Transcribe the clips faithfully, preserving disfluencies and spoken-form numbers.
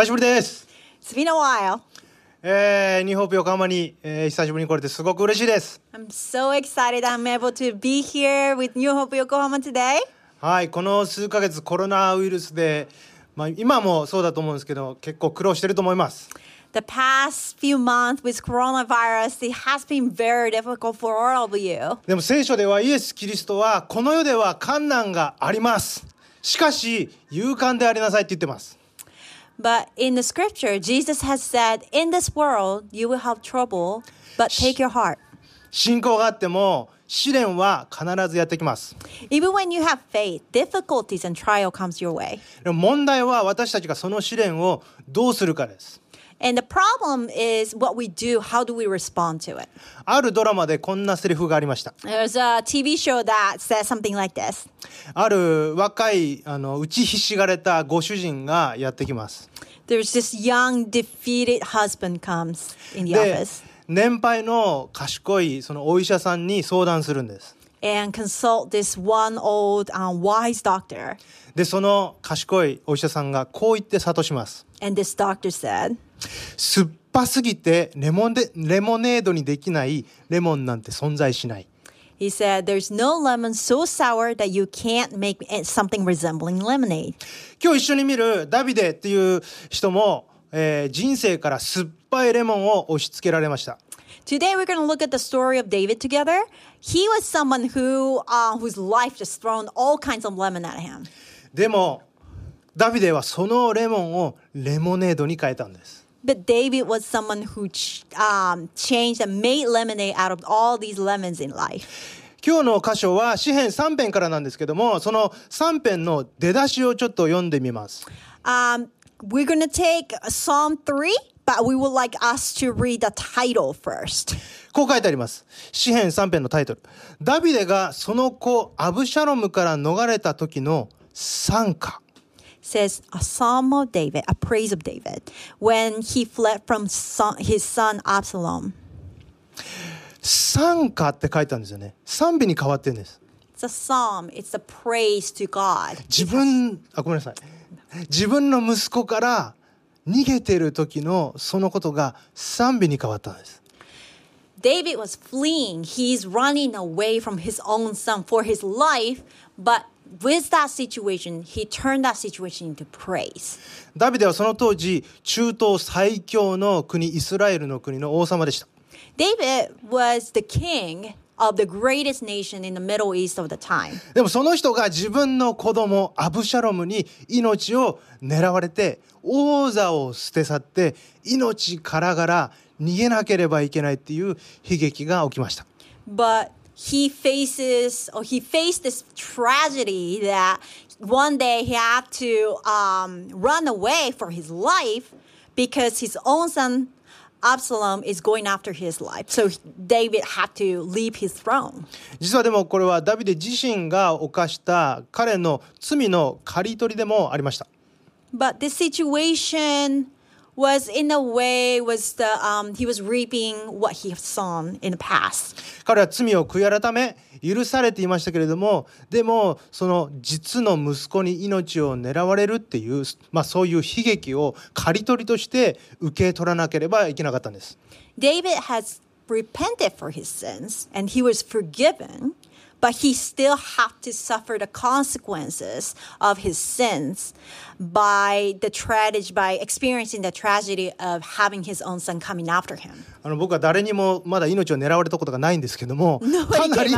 久しぶりです。It's been a while.えー、ニューホープ横浜に、えー、久しぶりに来れてすごく嬉しいです。I'm so excited I'm able to be here with New Hope Yokohama today. はい、この数ヶ月コロナウイルスで、まあ、今もそうだと思うんですけど、結構苦労してると思います。The past few months with coronavirus, it has been very difficult for all of you. でも聖書ではイエス・キリストはこの世では患難があります。しかし勇敢でありなさいって言ってます。But in the scripture, Jesus has said, in this world, you will have trouble, but take your heart. 信仰があっても試練は必ずやってきます。Even when you have faith, difficulties and trial comes your way. でも問題は私たちがその試練をどうするかです。And the problem is what we do, how do we respond to it? あるドラマでこんなセリフがありました。There's a ティーブイ show that says something like this. ある若い、あの、打ちひしがれたご主人がやってきます。There's this young, defeated husband comes in the office. 年配の賢いそのお医者さんに相談するんです。And consult this one old and wise doctor. で、その賢いお医者さんがこう言って諭します。And this doctor said.酸っぱすぎてレモンで、レモネードにできないレモンなんて存在しない。He said, "There's no lemon so sour that you can't make something resembling lemonade." 今日一緒に見るダビデっていう人も、えー、人生から酸っぱいレモンを押し付けられました。Today we're going to look at the story of David together. He was someone who, uh, whose life just thrown all kinds of lemon at him. でもダビデはそのレモンをレモネードに変えたんです。But David was someone who ch- um, changed and made lemonade out of all these lemons in life. 今日の箇所は詩編さん編からなんですけども、そのさん編の出だしをちょっと読んでみます。Um, we're going to take Psalm three, but we would like us to read the title first. こう書いてあります。詩編さん編のタイトル。ダビデがその子アブシャロムから逃れた時の賛歌。Says a psalm of David, a praise of David, when he fled from son, his son Absalom. 賛歌って書いたんですよね。賛美に変わってるんです。It's a psalm. It's a praise to God. 自分、あ、ごめんなさい。自分の息子から逃げてる時のそのことが賛美に変わったんです。David was fleeing. He's running away from his own son for his life, but.With that situation, he turned that situation into praise. ダビデはその当時、中東最強の国イスラエルの国の王様でした。David was the king of the greatest nation in the Middle East of the time. でもその人が自分の子供アブシャロムに命を狙われて、王座を捨て去って、命からがら逃げなければいけないっていう悲劇が起きました。But He faces, or he faced this tragedy that one day he had to um, run away for his life because his own son Absalom is going after his life. So David had to leave his throne. 実はでもこれはダビデ自身が犯した彼の罪の刈り取りでもありました。But this situation was in a way was the um he was reaping what he had sown in the past. 彼は罪を悔い改め許されていましたけれども、でもその実の息子に命を狙われるっていう、まあそういう悲劇を刈り取りとして受け取らなければいけなかったんです。David has repented for his sins and he was forgiven, but he still had to suffer the consequences of his sins by the tragedy, by experiencing the tragedy of having his own son coming after him. あの僕は誰にもまだ命を狙われたことがないんですけども、かなり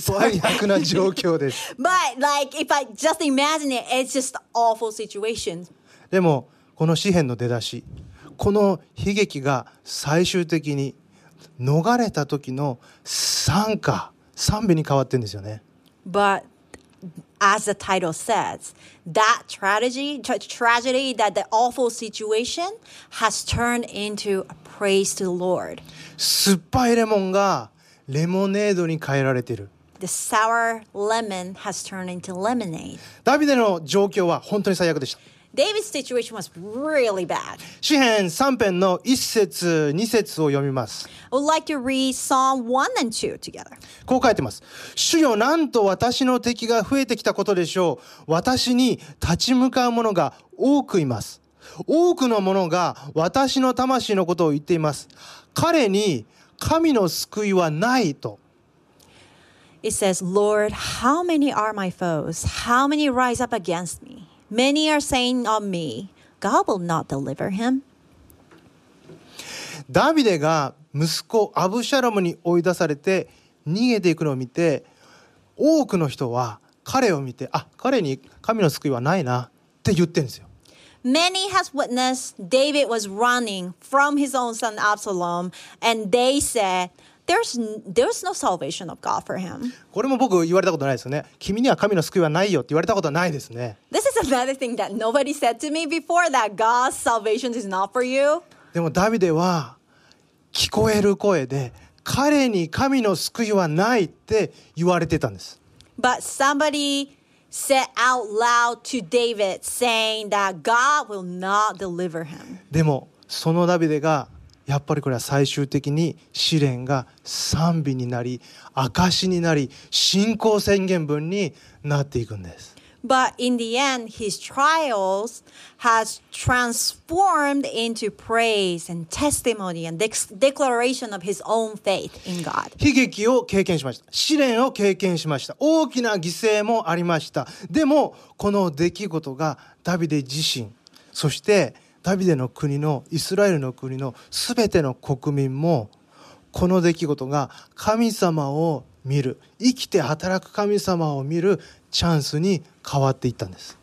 最悪な状況です。But like if I just imagine it, it's just awful situation. でもこの詩編の出だし、この悲劇が最終的に逃れた時の賛歌。賛美に変わってんですよね。But as the title says, that tragedy, tra- tragedy, that the awful situation has turned into a praise to the Lord. 酸っぱいレモンがレモネードに変えられている。The sour lemon has turned into lemonade. ダビデの状況は本当に最悪でした。David's situation was really bad. 詩編さん編のいち節に節を読みます。I would like to read Psalm one and two together. こう書いてます。主よ、なんと私の敵が増えてきたことでしょう。私に立ち向かう者が多くいます。多くの者が私の魂のことを言っています。彼に神の救いはないと。 It says, Lord, how many are my foes? How many rise up against me? Many are saying on me, God will not deliver him. ダビデが息子アブシャロムに追い出されて逃げていくのを見て、多くの人は彼を見て、あ、彼に神の救いはないなって言ってるんですよ。Many has witnessed David was running from his own son Absalom, and they said, there's, there's no salvation of God for him. これも僕言われたことないですよね。君には神の救いはないよって言われたことはないですね。This is another thing that nobody said to me before, that God's salvation is not for you. でもダビデは聞こえる声で、彼に神の救いはないって言われてたんです。But somebody said out loud to David, saying that God will not deliver him. でもそのダビデがやっぱりこれは最終的に試練が賛美になり、証になり、信仰宣言文になっていくんです。But in the end, his trials has transformed into praise and testimony and dec- declaration of his own faith in God. 悲劇を経験しました。試練を経験しました。大きな犠牲もありました。でもこの出来事がダビデ自身、そしてダビデの国のイスラエルの国のすべての国民も、この出来事が神様を見る、生きて働く神様を見るチャンスに変わっていったんです。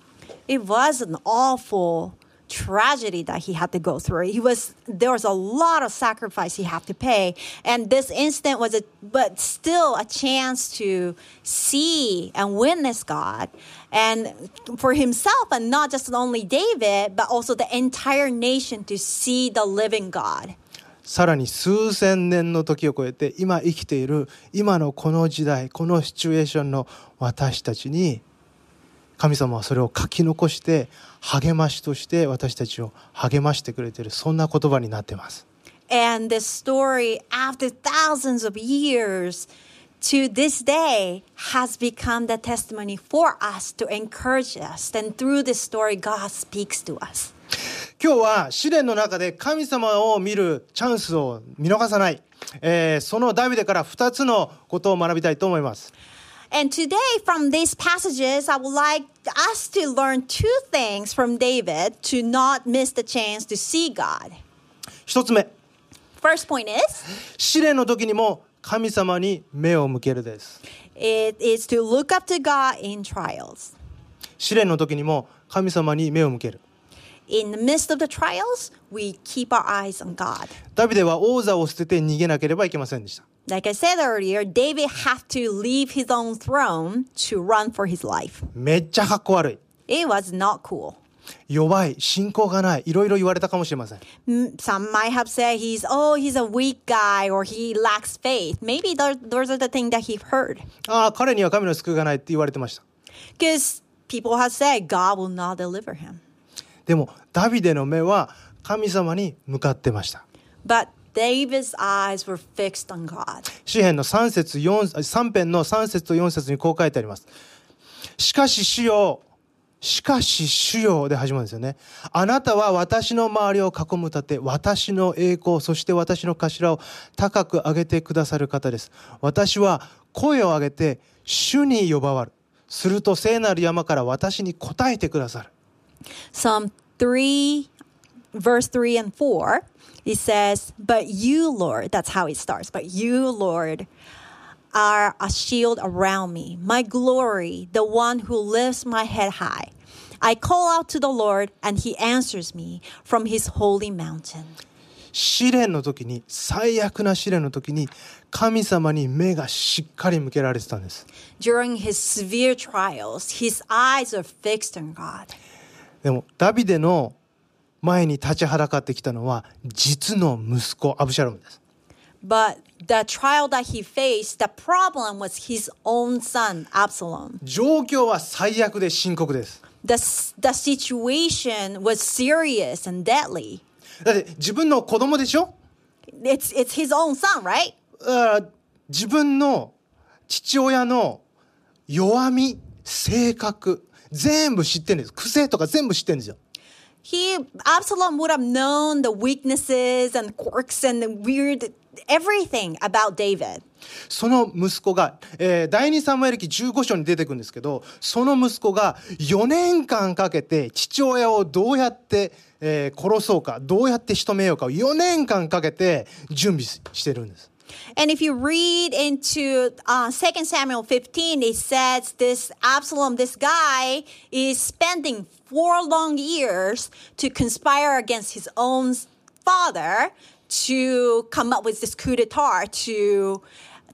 It was an awful tragedy that he had to go through. He was there was a lot of sacrifice he had to pay, and this instant was a but still a chance to see and witness God, and for himself and not just only David, but also the entire nation to see the living God.さらに数千年の時を超えて今生きている今のこの時代、このシチュエーションの私たちに神様はそれを書き残して励ましとして私たちを励ましてくれている、そんな言葉になっています。And this story, after thousands of years to this day, has become the testimony for us to encourage us. And through this story, God speaks to us.今日は試練の中で神様を見るチャンスを見逃さない、えー、そのダビデからふたつのことを学びたいと思います。And today from these passages, I would like us to learn two things from David to not miss the chance to see God. 一つ目。First point is 試練の時にも神様に目を向けるです。It is to look up to God in trials. 試練の時にも神様に目を向ける。In the midst of the trials, we keep our eyes on God. ダビデは王座を捨てて逃げなければいけませんでした。Like I said earlier, David had to leave his own throne to run for his life. めっちゃかっこ悪い。It was not cool. 弱い、信仰がない、いろいろ言われたかもしれません。Some might have said he's oh he's a weak guy or he lacks faith. Maybe those are the things that he heard. ああ、彼には神の救いがないって言われてました。Because people have said God will not deliver him.でもダビデの目は神様に向かってました。But David's eyes were fixed on God. 詩編のさん節よん、さん編のさん節とよん節にこう書いてあります。しかし主よ、しかし主よで始まるんですよね。あなたは私の周りを囲む盾、私の栄光、そして私の頭を高く上げてくださる方です。私は声を上げて主に呼ばわる。すると聖なる山から私に答えてくださる。Psalm three, verse three and four, it says, But you, Lord, that's how it starts. But you, Lord, are a shield around me, my glory, the one who lifts my head high. I call out to the Lord, and he answers me from his holy mountain. 試練の時に、最悪な試練の時に、神様に目がしっかり向けられてたんです。During his severe trials, his eyes are fixed on God.でもダビデの前に立ちはだかってきたのは実の息子アブシャロムです。But the trial that he faced, the problem was his own son, Absalom. 状況は最悪で深刻です。The, the situation was serious and deadly. だって自分の子供でしょ it's, it's his own son, right? 自分の父親の弱み、性格全部知ってるんです。癖とか全部知ってるんですよ。He, Absalom would have known the weaknesses and quirks and the weird everything about David. その息子が、えー、第二サムエル記じゅうご章に出てくるんですけど、その息子がよねんかんかけて父親をどうやって、えー、殺そうか、どうやって仕留めようかをよねんかんかけて準備してるんです。And if you read into uh, Second Samuel fifteen, it says this Absalom, this guy, is spending four long years to conspire against his own father to come up with this coup d'etat to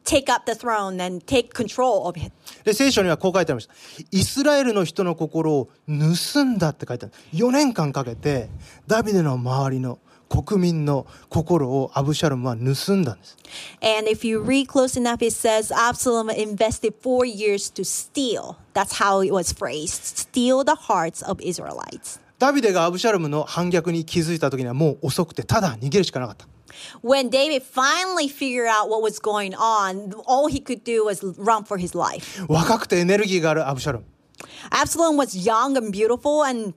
take up the throne and take control of it. で、聖書にはこう書いてありました。イスラエルの人の心を盗んだって書いてある。よねんかんかけてダビデの周りの国民の心をアブシャロムは盗んだんです。 And if you read close enough, it says Absalom invested four years to steal. That's how it was phrased. Steal the hearts of Israelites. ダビデがアブシャロムの反逆に気づいた時にはもう遅くて、ただ逃げるしかなかった。When David finally figured out what was going on, all he could do was run for his life. 若くてエネルギーがあるアブシャロム。Absalom was young and beautiful and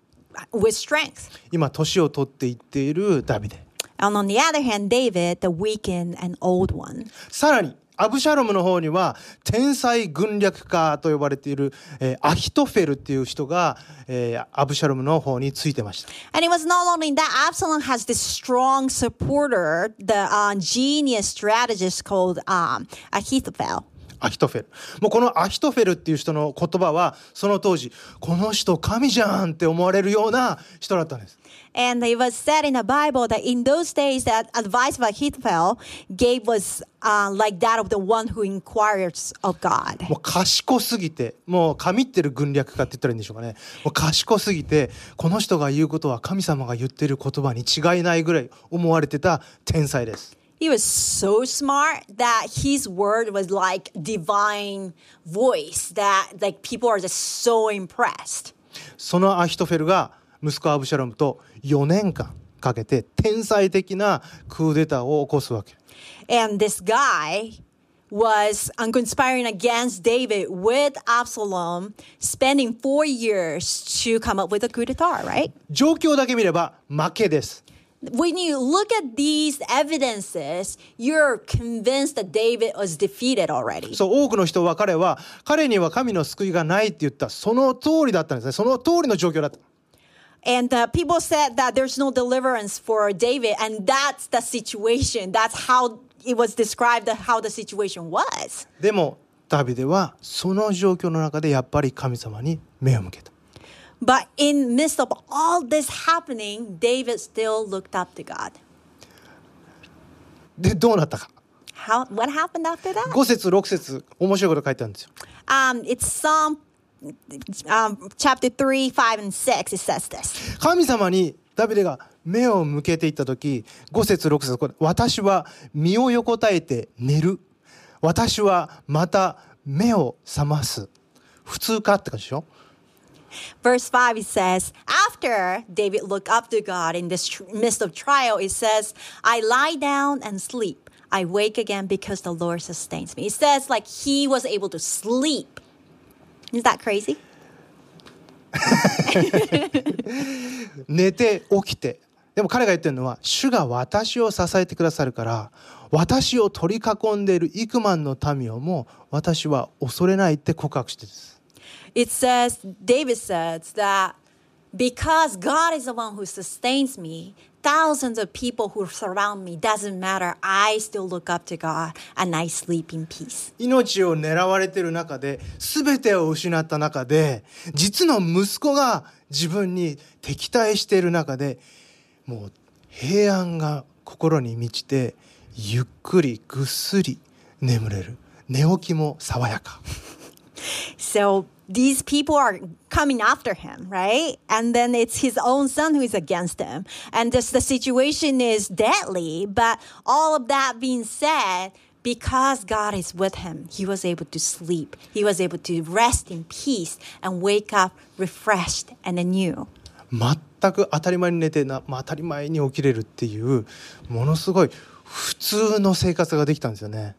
with strength. 今年を取っていっているダビデ。And on the other hand, David, the weakened and old one. さらにアブシャロムの方には天才軍略家と呼ばれている、えー、アヒトフェルっていう人が、えー、アブシャロムの方についてました。And it was not only that Absalom has this strong supporter, the、uh, genius strategist called、um, Ahithophel.アヒトフェル。もうこのアヒトフェルっていう人の言葉はその当時、この人神じゃんって思われるような人だったんです。And it was said in the Bible that in those days that advice of Ahithophel gave was、uh, like that of the one who inquires of God. もう賢すぎて、もう神ってる軍略家って言ったらいいんでしょうかね。もう賢すぎて、この人が言うことは神様が言ってる言葉に違いないぐらい思われてた天才です。He was so smart that his word was like divine voice that like people are just so impressed. そのアヒトフェルが息子アブシャロムとよねんかんかけて天才的なクーデターを起こすわけ。And this guy was conspiring against David with Absalom, spending four years to come up with a coup d'état, right? 状況だけ見れば負けです。When you look at these evidences, you're convinced that David was defeated already. そう、多くの人は彼は彼には神の救いがないって言ったその通りだったんですね。その通りの状況だった。And uh, people said that there's no deliverance for David, and that's the situation. That's how it was described, how the situation was. でもダビデはその状況の中でやっぱり神様に目を向けた。But in midst of all this happening, David still looked up to God. で、どうなったか。How, what happened after that? ご節ろく節、面白いこと書いてあるんですよ。Um, it's Psalm, um, chapter three, five and six. It says this. 神様にダビデが目を向けていったとき、ご節ろく節、これ、私は身を横たえて寝る。私はまた目を覚ます。普通かって感じでしょ。Verse five, it says, after David looked up to God in this tr- midst of trial, it says, I lie down and sleep. I wake again because the Lord sustains me. It says like he was able to sleep. Is that crazy? 寝て起きて。でも彼が言ってるのは、主が私を支えてくださるから、私を取り囲んでいる幾万の民をも私は恐れないって告白してるんです。It says, David says that because God is the one who sustains me, thousands of people who surround me, doesn't matter. I still look up to God and I sleep in peace. 命を狙われている中で、全てを失った中で、実の息子が自分に敵対している中で、もう平安が心に満ちて、ゆっくりぐっすり眠れる。寝起きも爽やか。So,These people are coming after him, right? And then it's his own son who is against him. And just the situation is deadly. But all of that being said, because God is with him, he was able to sleep. He was able to rest in peace and wake up refreshed and anew. 全く当たり前に寝てな、まあ、当たり前に起きれるっていうものすごい普通の生活ができたんですよね。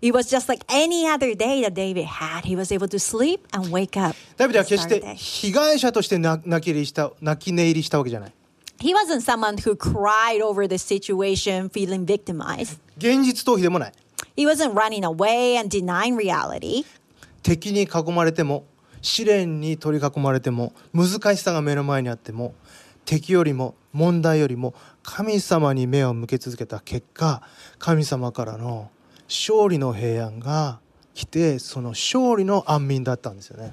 It was just like any other day that David had. He was able to sleep and wake up. ダビデは決して被害者として泣き寝入りしたわけじゃない。He wasn't someone who cried over the situation, feeling victimized. 現実逃避でもない。He wasn't running away and denying reality. 敵に囲まれても、試練に取り囲まれても、難しさが目の前にあっても、敵よりも問題よりも神様に目を向け続けた結果、神様からの勝利の平安が来て、その勝利の安眠だったんですよね。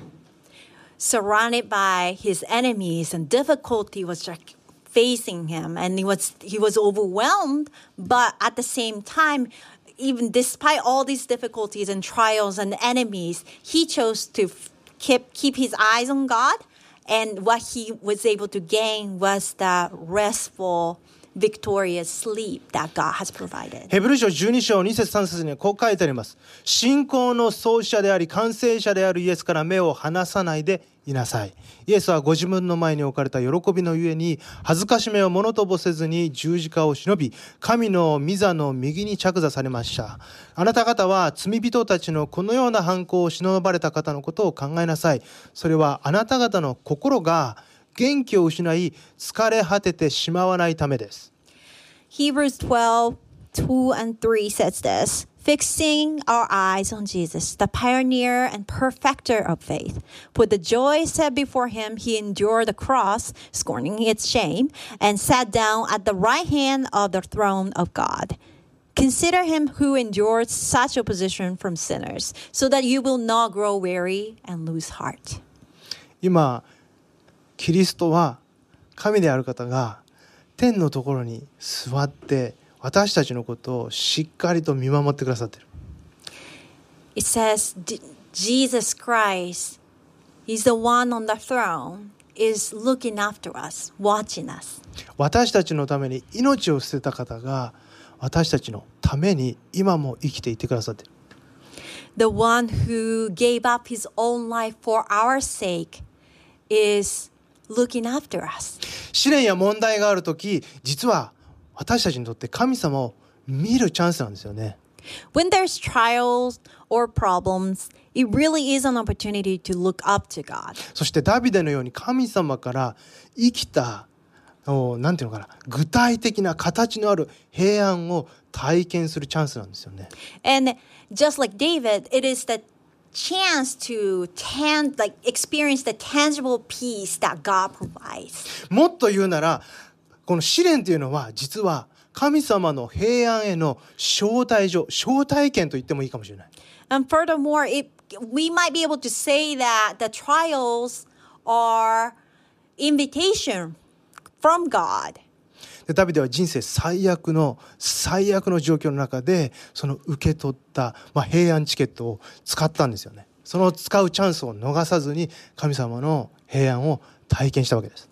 Surrounded by his enemies and difficulty was like facing him, and he was he was overwhelmed. But at the same time, even despite all these difficulties and trials and enemies, he chose to keep keep his eyes on God. And what he was able to gain was the restful, victorious sleep that God has provided. ヘブル書じゅうに章に節さん節にこう書いてあります。信仰の創始者であり完成者であるイエスから目を離さないでいなさい。イエスはご自分の前に置かれた喜びのゆえに恥ずかしめをものともせずに十字架を忍び、神の御座の右に着座されました。あなた方は罪人たちのこのような犯行を忍ばれた方のことを考えなさい。それはあなた方の心が元気を失い疲れ果ててしまわないためです。Hebrews twelve two and three says this.Fixing our eyes on Jesus, the pioneer and perfecter of faith. For the joy set before him, he endured the cross, scorning its shame, and sat down at the right hand of the throne of God. Consider him who endured such opposition from sinners, so that you will not grow weary and lose heart. 今、キリストは神である方が天のところに座って、私たちのことをしっかりと見守ってくださっている。It says Jesus Christ, He's the one on the throne, is looking after us, watching us. 私たちのために命を捨てた方が私たちのために今も生きていてくださっている。The one who gave up His own life for our sake is looking after us. 試練や問題があるとき、実は私たちにとって神様を見るチャンスなんですよね。When there's trials or problems, it really is an opportunity to look up to God. そしてダビデのように神様から生きた、なんていうのかな、具体的な形のある平安を体験するチャンスなんですよね。And just like David, it is the chance to tan- like experience the tangible peace that God provides. もっと言うなら、この試練というのは実は神様の平安への招待状、招待券と言ってもいいかもしれない。And furthermore, it, we might be able to say that the trials are invitation from God. で、ダビデは人生最悪の最悪の状況の中でその受け取った、まあ、平安チケットを使ったんですよね。その使うチャンスを逃さずに神様の平安を体験したわけです。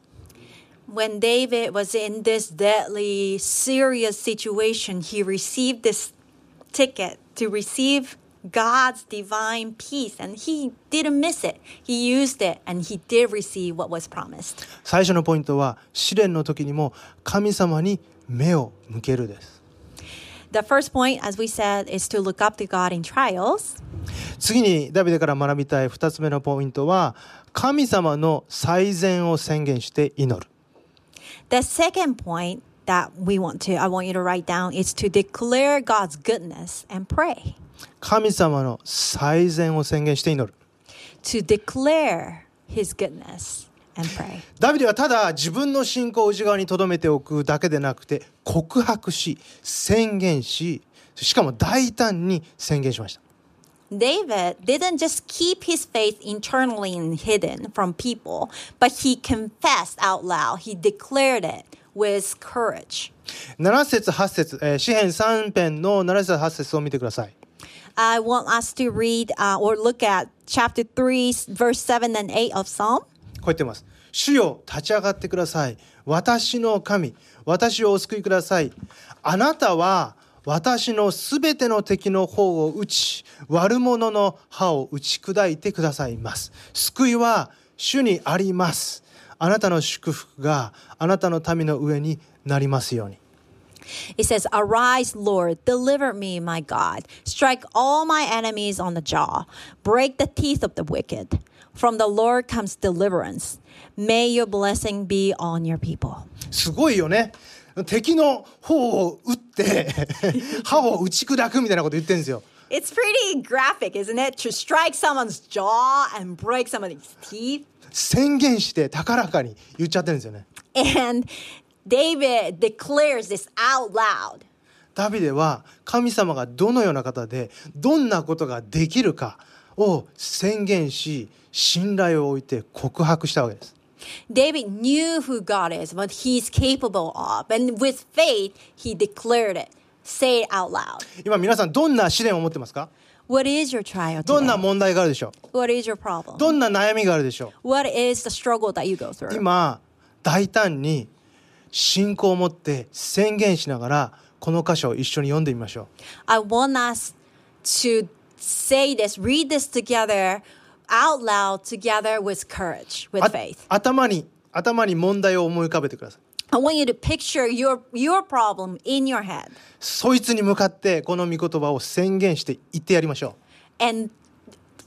When David was in this deadly, serious situation, he received this ticket to receive God's divine peace, and he didn't miss it. He used it, and he did receive what was promised. 最初のポイントは、試練の時にも神様に目を向けるです。The first point, as we said, is to look up to God in trials. 次にダビデから学びたい二つ目のポイントは、神様の最善を宣言して祈る。The second point that we want to, I want you to write down, is to declare God's goodness and pray. 神様の最善を宣言して祈る。To declare His goodness and pray. ダビデはただ自分の信仰を内側に留めておくだけでなくて、告白し、宣言し、しかも大胆に宣言しました。David didn't just keep his faith internally and hidden from people, but he confessed out loud. He declared it with courage. なな節はち節、えー、詩編さん編のなな節はち節を見てください。I want us to read、uh, or look at chapter three, verse seven and eight of Psalm. こう言ってます。主よ、立ち上がってください。私の神、私をお救いください。あなたは私のすべての敵の方を打ち、悪者の歯を打ち砕いてくださいます。救いは主にあります。あなたの祝福があなたの民の上になりますように。It says, Arise, Lord, deliver me, my God. Strike all my enemies on the jaw. Break the teeth of the wicked. From the Lord comes deliverance. May your blessing be on your people. すごいよね。敵の頬を打って歯を打ち砕くみたいなこと言ってるんですよ。It's pretty graphic, isn't it? To strike someone's jaw and break somebody's teeth. 宣言して高らかに言っちゃってるんですよね。And David declares this out loud. ダビデは神様がどのような方でどんなことができるかを宣言し、信頼を置いて告白したわけです。David knew who God is, what he's capable of, and with faith he declared it.Say it out loud. 今皆さんどんな試練を持ってますか？ What is your trial today? どんな問題があるでしょう？ What is your problem? どんな悩みがあるでしょう？ What is the struggle that you go through? 今大胆に信仰を持って宣言しながらこの箇所を一緒に読んでみましょう。 I want us to say this, read this together, out loud, together with courage, with faith. 頭に頭に問題を思い浮かべてください。I want you to picture your, your problem in your head. そいつに向かってこの御言葉を宣言して言ってやりましょう。 And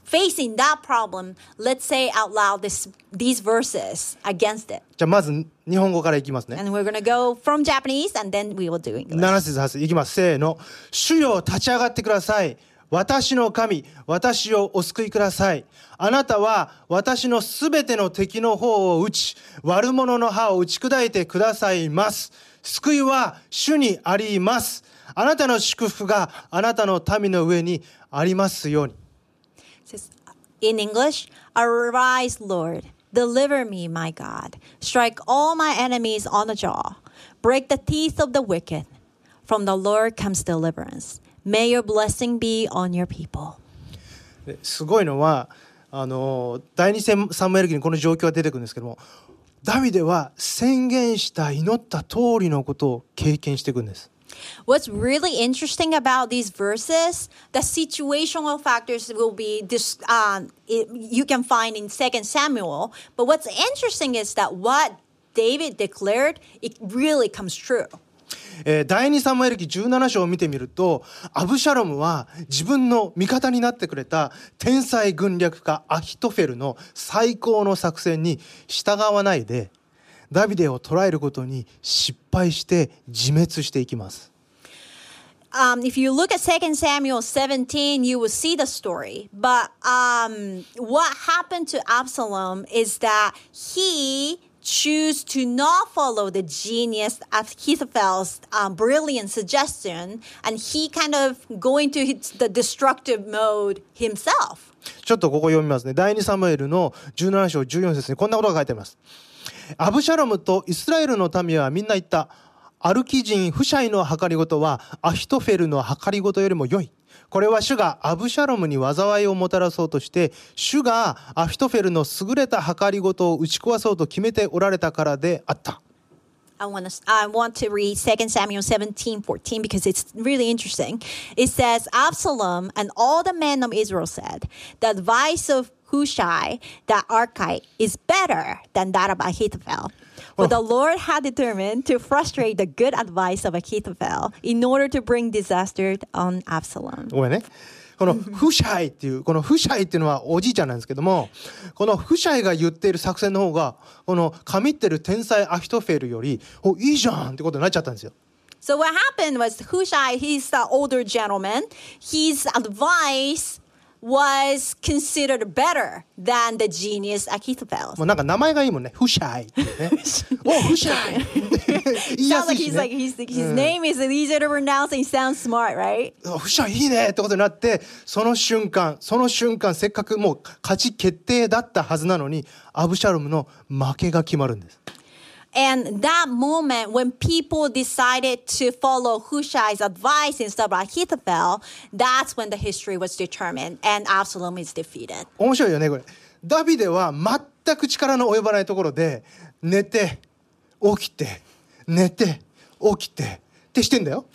facing that problem, let's say out loud this, these verses against it. じゃあまず日本語からいきますね。 And we're going to go from Japanese and then we will do English. なな節はち節いきます。せーの。主よ立ち上がってください。私の神、私をお救いください。あなたは私のすべての敵の方を打ち、悪者の歯を打ち砕いてくださいます。救いは主にあります。あなたの祝福があなたの民の上にありますように。In English, arise, Lord, deliver me, my God. Strike all my enemies on the jaw. Break the teeth of the wicked. From the Lord comes deliverance.May your blessing be on your people. すごいのはあの第二サムエル記にこの状況が出てくるんですけども、ダビデは宣言した祈った通りのことを経験していくんです。What's really interesting about these verses, the situational factors will be this,、um, it, you can find in Second Samuel. But what's interesting is that what David declared, it really comes true.えー、第二サムエル記じゅうなな章を見てみると、アブシャロムは自分の味方になってくれた天才軍略家アヒトフェルの最高の作戦に従わないで、ダビデを捕らえることに失敗して自滅していきます。Um, if you look at Second Samuel seventeen, you will see the story. But、um, what happened to Absalom is that he...choose to not follow the genius Ahithophel's、um, brilliant suggestion, and he kind of going to the destructive mode himself. ちょっとここ読みますね。第二サムエルのじゅうなな章じゅうよん節にこんなことが書いてあります。アブシャロムとイスラエルの民はみんな言った。アルキ人フシャイの計りごとはアヒトフェルの計りごとよりも良い。これは主がアブシャロムに災いをもたらそうとして、主がアヒトフェルの優れた計りごとを打ち壊そうと決めておられたからであった。I want to, I want to read Second Samuel seventeen fourteen because it's really interesting. It says, Absalom and all the men of Israel said, the advice of Hushai, the Archite, is better than that of Ahithophel.But the Lord had determined to frustrate the good advice of Ahithophel in order to bring disaster on Absalom. ごめんね。このフシャイっていうこのフシャイっていうのはおじいちゃんなんですけども、このフシャイが言っている作戦の方がこの神ってる天才アヒトフェルよりおいいじゃんってことになっちゃったんですよ。So what happened was Hushai, he's the older gentleman. His advice was considered better than the genius Ahithophel. もうなんか名前がいいもんね。フシャイっていうね。お、フシャイ。言いやすいしね。Sounds like he's like his name is easier to pronounce and sounds smart, right? フシャイいいねってことになって、その瞬間、その瞬間せっかくもう勝ち決定だったはずなのに、アブシャロムの負けが決まるんです。And that moment when people decided to follow Hushai's advice instead of Ahithophel, that's when the history was determined and Absalom is defeated. 面白いよねこれ。ダビデは全く力の及ばないところで寝て起きて寝て起きてってしてんだよ。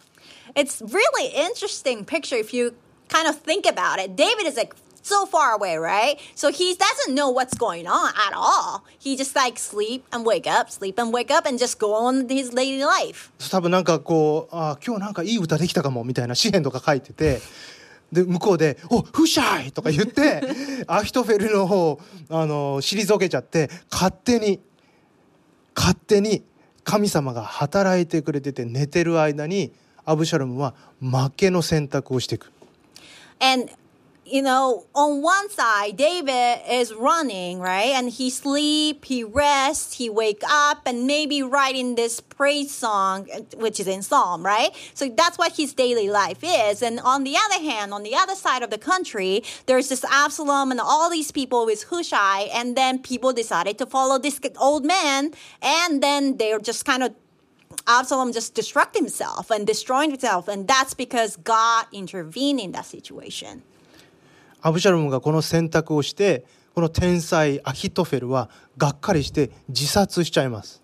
It's really interesting picture if you kind of think about it. David is like so far away, right? So he doesn't know what's going on at all. He just like sleep and wake up, sleep and wake up and just go on his daily life. 多分なんかこう、あ、今日なんかいい歌できたかもみたいな詩編とか書いてて、で向こうでおフシャイとか言ってアヒトフェルの方をあの退けちゃって、勝手に勝手に神様が働いてくれてて、寝てる間にアブシャロムは負けの選択をしていく。 And you know, on one side David is running, right? And he sleep, he rests, he wake up and maybe writing this praise song which is in Psalm, right? So that's what his daily life is. And on the other hand, on the other side of the country, there's this Absalom and all these people with Hushai, and then people decided to follow this old man, and then they're just kind of Absalom just destruct himself and destroying himself, and that's because God intervened in that situation. アブシャロムがこの選択をして、この天才アヒトフェルはがっかりして自殺しちゃいます。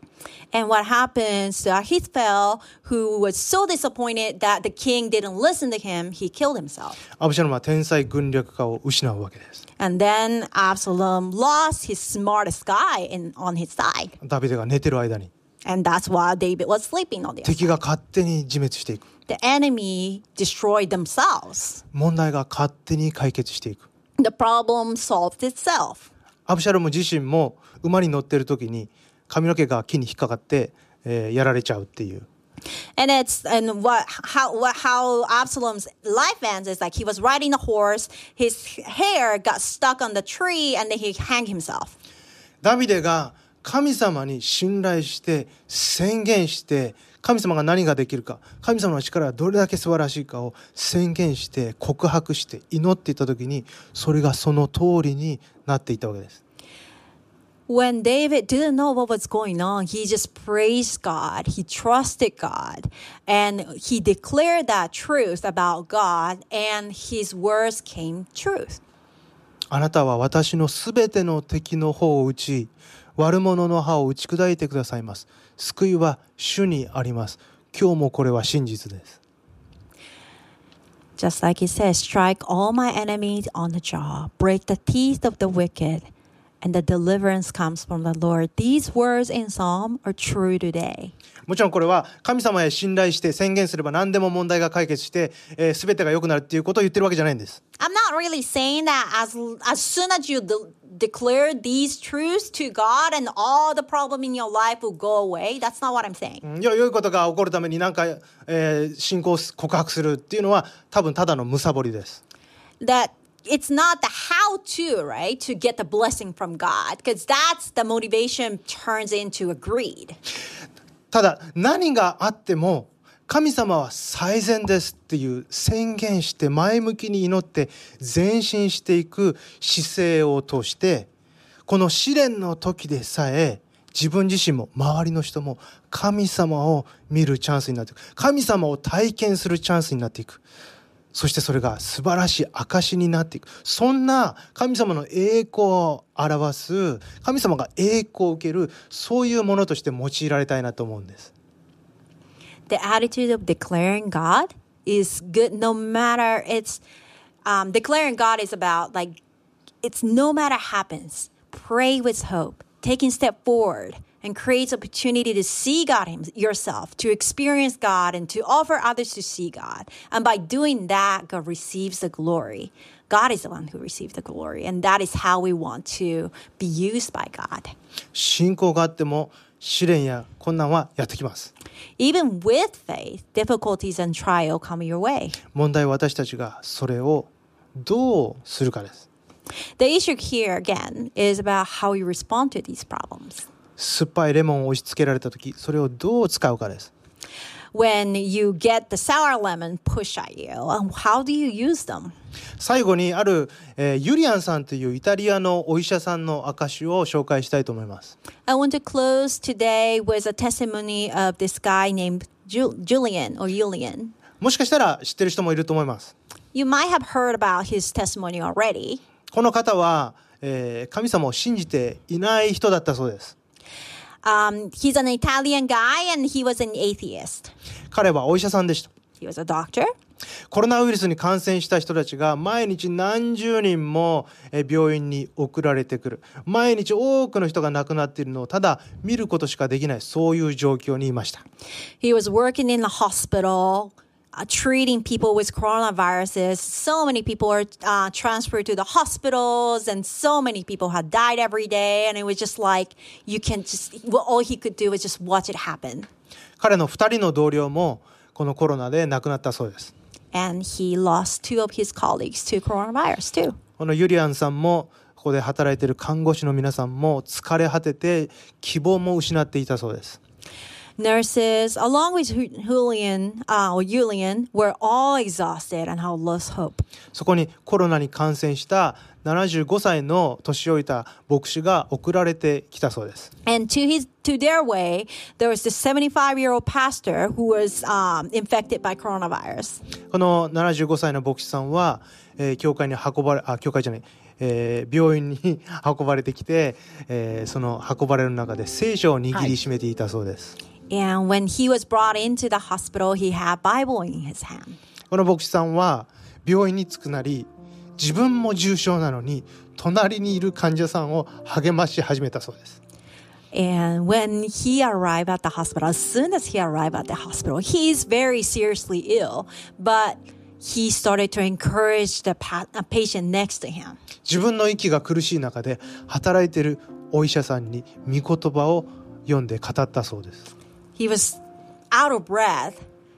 And what happens to Ahithophel, who was so disappointed that the king didn't listen to him, he killed himself. アブシャロムは天才軍略家を失うわけです。And then Absalom lost his smartest guy in, on his side. ダビデが寝てる間に。And that's why David was sleeping on the other side. 敵が勝手に自滅していく。The enemy destroyed themselves. 問題が勝手に解決していく。The problem solved itself. アブシャロム自身も馬に乗っている時に髪の毛が木に引っかかって、えー、やられちゃうっていう。And it's and what how what how Absalom's life ends is like he was riding a horse, his hair got stuck on the tree, and then he hanged himself. ダビデが神様に信頼して宣言して、神様が何ができるか、神様の力がどれだけ素晴らしいかを宣言して告白して祈っていた時に、それがその通りになっていたわけです。When David didn't know what was going on, he just praised God. He trusted God. And he declared that truth about God, and his words came truth. あなたは私のすべての敵の方を打ち、悪者の歯を打ち砕いてくださいます。救いは主にあります。今日もこれは真実です。Just like he says, strike all my enemies on the jaw, break the teeth of the wicked, and the deliverance comes from the Lord. These words in Psalm are true today. もちろんこれは神様へ信頼して宣言すれば何でも問題が解決して、えー、全てが良くなるっていうことを言ってるわけじゃないんです。I'm not really saying that as as soon as you do-declare these truths to God and all the problem in your life will go away. That's not what I'm saying. 良いことが起こるために何か、えー、信仰を告白するっていうのは多分ただの貪りです。That it's not the how to, right? To get the blessing from God, because that's the motivation turns into a greed. ただ何があっても神様は最善ですっていう宣言して前向きに祈って前進していく姿勢を通して、この試練の時でさえ自分自身も周りの人も神様を見るチャンスになっていく、神様を体験するチャンスになっていく、そしてそれが素晴らしい証になっていく、そんな神様の栄光を表す、神様が栄光を受ける、そういうものとして用いられたいなと思うんです。The attitude of declaring God is good no matter it's um, declaring God is about like it's no matter happens, pray with hope, taking step forward and creates opportunity to see God him, yourself, to experience God and to offer others to see God. And by doing that, God receives the glory. God is the one who receives the glory, and that is how we want to be used by God. 信仰があっても試練や困難はやってきます。Even with faith, difficulties and trial come your way. 問題は私たちがそれをどうするかです。The issue here again is about how you respond to these problems. 酸っぱいレモンを押し付けられたとき、それをどう使うかです。When you get the sour lemon pushed at you, how do you use them? 最後にある、えー、ユリアンさんというイタリアのお医者さんの証しを紹介したいと思います。I want to close today with a testimony of this guy named Julian or Julian. もしかしたら知ってる人もいると思います。You might have heard about his testimony already. この方は、えー、神様を信じていない人だったそうです。Um, he's an Italian guy and he was an atheist. 彼はお医者さんでした。He was a doctor. コロナウイルスに感染した人たちが毎日何十人も病院に送られてくる。毎日多くの人が亡くなっているのをただ見ることしかできない、そういう状況にいました。He was working in a hospital. treating people with coronaviruses. So many people were uh, transferred to the hospitals, and so many people had died every day. And it was just like, you can just, well, all he could do was just watch it happen. 彼のふたりの同僚もこのコロナで亡くなったそうです。And he lost two of his colleagues to coronavirus too. このユリアンさんもここで働いている看護師の皆さんも疲れ果てて希望も失っていたそうです。Nurses, along with Julian, uh, or Julian, were all exhausted and had lost hope. そこにコロナに感染したななじゅうごさいの年老いた牧師が送られてきたそうです。And to his, to their way, there was this seventy-five-year-old pastor who was、um, infected by coronavirus. このななじゅうごさいの牧師さんは、えー、教会に運ばれ、あ、教会じゃない。えー、病院に運ばれてきて、えー、その運ばれる中で聖書を握りしめていたそうです。And when he was brought into the hospital, he had Bible in his hand. この牧師さんは病院に着くなり、自分も重症なのに隣にいる患者さんを励まし始めたそうです。And when he arrived at the hospital, as soon as he arrived at the hospital, he's very seriously ill, but he started to encourage the patient next to him. 自分の息が苦しい中で働いているお医者さんに御言葉を読んで語ったそうです。He was out of breath.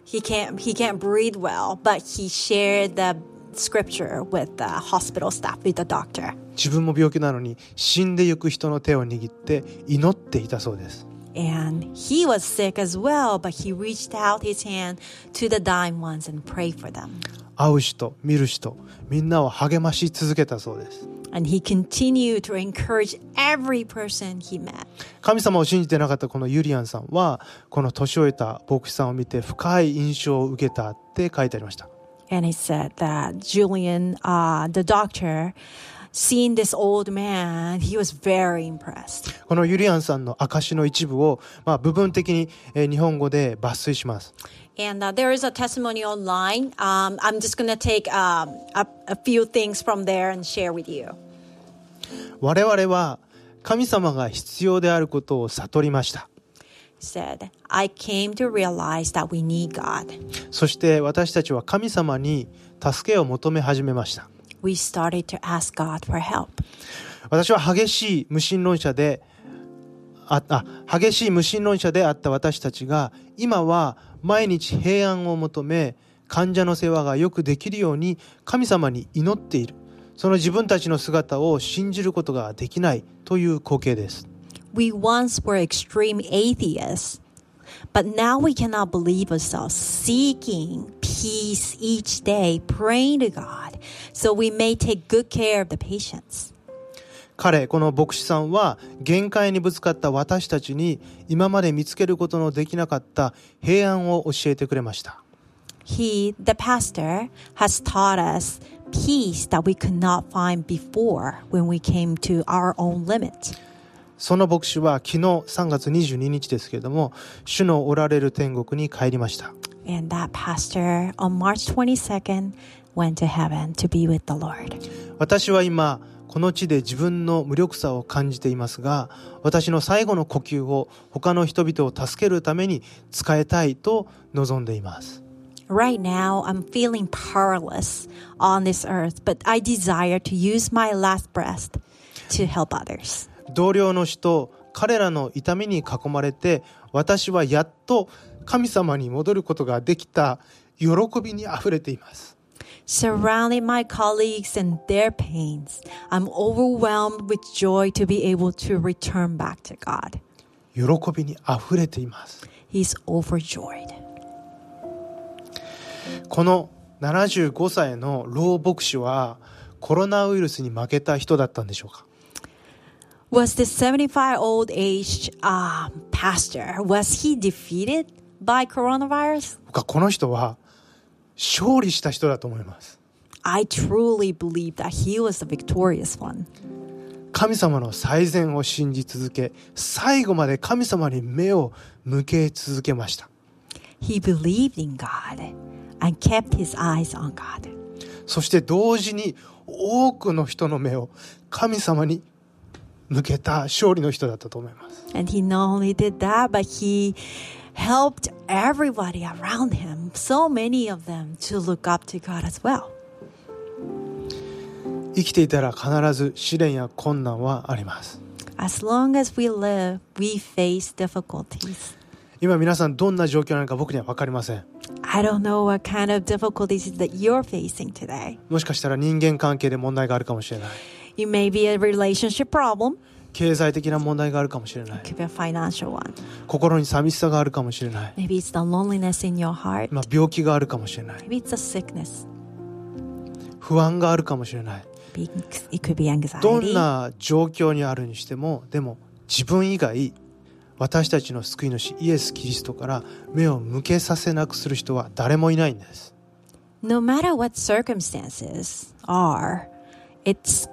He can't, he can't breathe well, but he shared the scripture with the hospital staff, with the doctor. 自分も病気なのに死んでゆく人の手を握って祈っていたそうです。And he was sick as well, but he reached out his hand to the dying ones and prayed for them. 会う人、見る人、みんなを励まし続けたそうです。And he continued to encourage every person he met. 神様を信じてなかったこのユリアンさんは、この年老いた牧師さんを見て深い印象を受けたって書いてありました。And he said that Julian, uh, the doctor, seeing this old man, he was very impressed. このユリアンさんの証の一部を、まあ、部分的に、えー、日本語で抜粋します。And、uh, there is a testimony online.、Um, I'm just going to take、um, a, a few things from there and share with you. 我々は神様が必要であることを悟りました。Said, I came to realize that we need God. そして私たちは神様に助けを求め始めました。We started to ask God for help. 私は激しい無神論者であ、あ、激しい無神論者であった私たちが今は毎日平安を求め患者の世話がよくできるように神様に祈っている。その自分たちの姿を信じることができないという光景です。We once were extreme atheists, but now we cannot believe ourselves, seeking peace each day, praying to God, so we may take good care of the patients. 彼、この牧師さんは限界にぶつかった私たちに今まで見つけることのできなかった平安を教えてくれました。He, the pastor, has taught us peace that we could not find before when we came to our own limit.その牧師は昨日さんがつにじゅうににちですけれども、主のおられる天国に帰りました。And that pastor on March twenty-second went to heaven to be with the Lord. 私は今この地で自分の無力さを感じていますが、私の最後の呼吸を他の人々を助けるために使いたいと望んでいます。Right now, I'm feeling powerless on this earth, but I desire to use my last breath to help others.同僚の死と彼らの痛みに囲まれて、私はやっと神様に戻ることができた喜びにあふれています。Surrounding my colleagues and their pains, I'm overwhelmed with joy to be able to return back to God. 喜びにあふれています。He's overjoyed. このななじゅうごさいの老牧師はコロナウイルスに負けた人だったんでしょうか？Was the seventy-five-year-old age、uh, pastor, was he defeated by coronavirus? この人は勝利した人だと思います。I truly believe that he was the victorious one. 神様の最善を信じ続け、最後まで神様に目を向け続けました。He believed in God and kept his eyes on God. そして同時に多くの人の目を神様に向けた勝利の人だったと思います。And he not only did that, but he helped everybody around him, so many of them, to look up to God as well. 生きていたら必ず試練や困難はあります。As long as we live, we face difficulties. 今皆さんどんな状況なのか僕には分かりません。I don't know what kind of difficulties that you're facing today. もしかしたら人間関係で問題があるかもしれない。You may be a relationship problem.経済的な問題があるかもしれない。心に寂しさがあるかもしれない。Maybe it's the loneliness in your heart. まあ病気があるかもしれない。Maybe it's a sickness. 不安があるかもしれない。It could be anxiety. どんな状況にあるにしても、でも自分以外、私たちの救い主イエス・キリストから目を向けさせなくする人は誰もいないんです。No matter what circumstances are, it's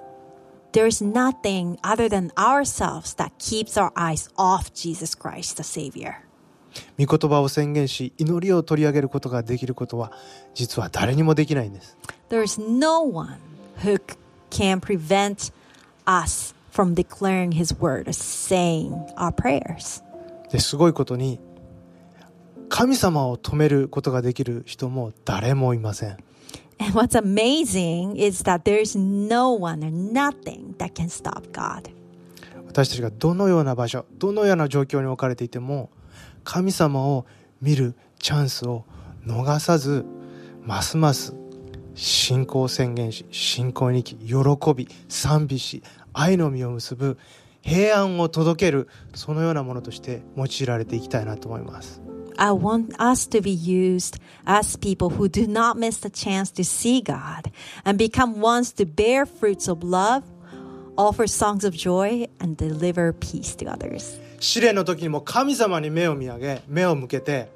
There is nothing other than ourselves that keeps our eyes off Jesus Christ, the Savior. 御言葉を宣言し、祈りを取り上げることができることは、実は誰にもできないんです。There is no one who can prevent us from declaring His word, saying our prayers. ですごいことに、神様を止めることができる人も誰もいません。And what's amazing is that there's no one or nothing that can stop God. 私たちがどのような場所、どのような状況に置かれていても、神様を見るチャンスを逃さず、ますます信仰を宣言し、信仰に生き、喜び、賛美し、愛の実を結ぶ、平安を届ける、そのようなものとして用いられていきたいなと思います。I want us to be used as people who do not miss the chance to see God and become ones to bear fruits of love, offer songs of joy, and deliver peace to others. 試練の時にも神様に目を見上げ、目を向けて。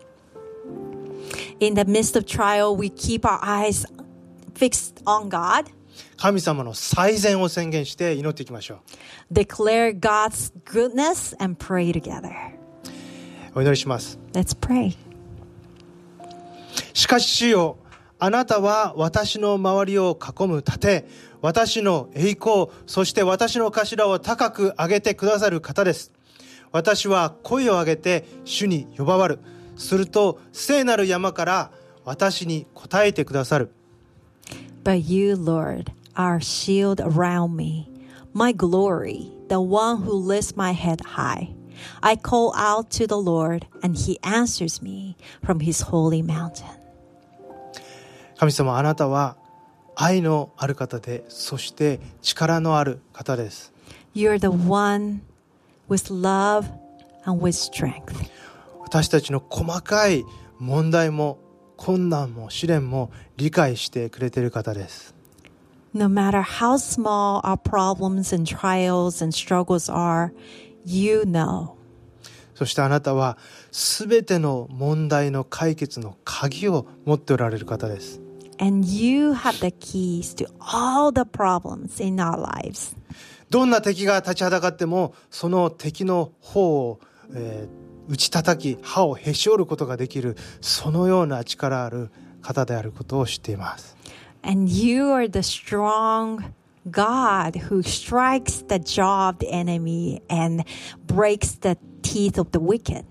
In the midst of trial, we keep our eyes fixed on God. 神様の最善を宣言して祈っていきましょう。Declare God's goodness and pray together.お祈りします。Let's pray. しかし主よ、あなたは私の周りを囲む盾、私の栄光、そして私の頭を高く上げてくださる方です。私は声を上げて主に呼ばわる。すると聖なる山から私に答えてくださる。But you, Lord, are shield around me, my glory, the one who lifts my head high.I call out to the Lord, and He answers me from His holy mountain. 神様、あなたは愛のある方で、そして力のある方です。You are the one with love and with strength. 私たちの細かい問題も困難も試練も理解してくれている方です。No matter how small our problems and trials and struggles are,You know. そしてあなたはすべての問題の解決の鍵を持っておられる方です。And you have the keys to all the problems in our lives. どんな敵が立ちはだかっても、その敵の方を、えー、打ち叩き、歯をへし折ることができる、そのような力ある方であることを知っています。And you are the strong God who strikes the jaw of the enemy and breaks the teeth of the wicked.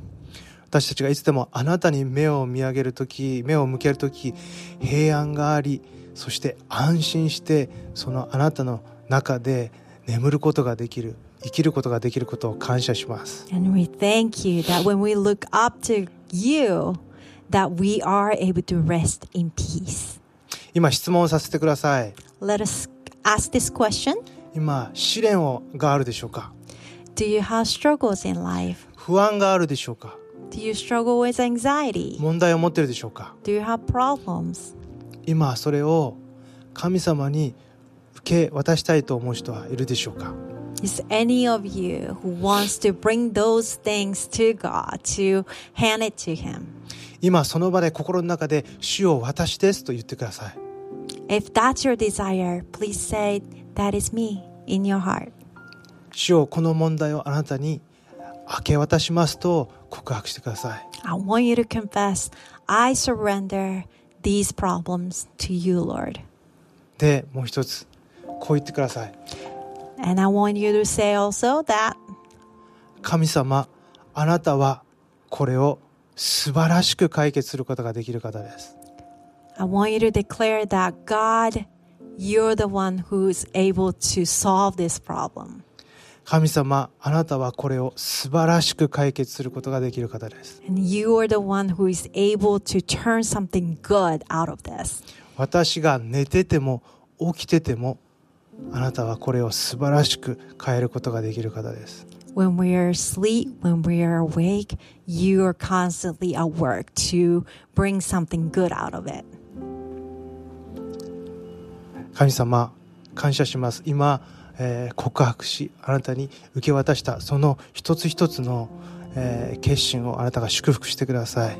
私たちがいつでもあなたに目を見上げるとき、目を向けるとき、平安があり、そして安心して、そのあなたの中で眠ることができる、生きることができることを感謝します。And we thank you that when we look up to you, that we are able to rest in peace. 今質問させてください。Let us Ask this question. 今試練があるでしょうか? Do you have struggles in life? 不安があるでしょうか? Do you struggle with anxiety? 問題を持っているでしょうか? Do you have problems? 今それを神様に受け渡したいと思う人はいるでしょうか? Is any of you who wants to bring those things to God, to hand it to Him? 今その場で心の中で主よ私ですと言ってください。If that's your desire, please say, that is me, in your heart. 主よこの問題をあなたに明け渡しますと告白してください。I want you to confess, I surrender these problems to you, Lord. で、もう一つ、こう言ってください。And I want you to say also that 神様、あなたはこれを素晴らしく解決することができる方です。I want you to declare that God, you're the one who's able to solve this problem.神様、あなたはこれを素晴らしく解決することができる方です。And you are the one who is able to turn something good out of this. 私が寝てても起きてても、あなたはこれを素晴らしく変えることができる方です。When we are asleep, when we are awake, you are constantly at work to bring something good out of it. 神様、感謝します。今えー、告白しあなたに受け渡したその一つ一つの、えー、決心をあなたが祝福してください。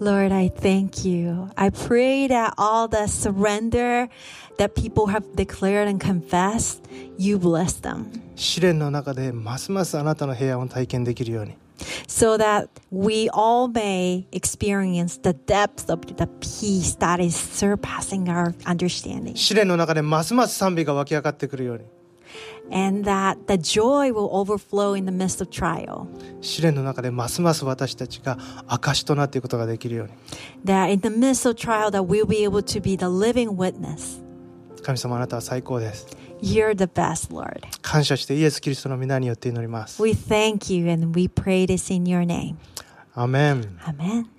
Lord, I thank you. I pray that all the surrender that people have declared and confessed, you bless them. 試練の中でますますあなたの平安を体験できるように。 So that we all may experience the depth of the peace that is surpassing our understanding. 試練の中でますます賛美が湧き上がってくるように。And that the joy will overflow in the midst of trial. 試練の中でますます私たちが証となっていくことができるように。That in the midst of trial, that we'll be able to be the living witness. 神様、あなたは最高です。You're the best, Lord. 感謝してイエス・キリストの皆によって祈ります。We thank you and we pray this in your name. Amen. Amen.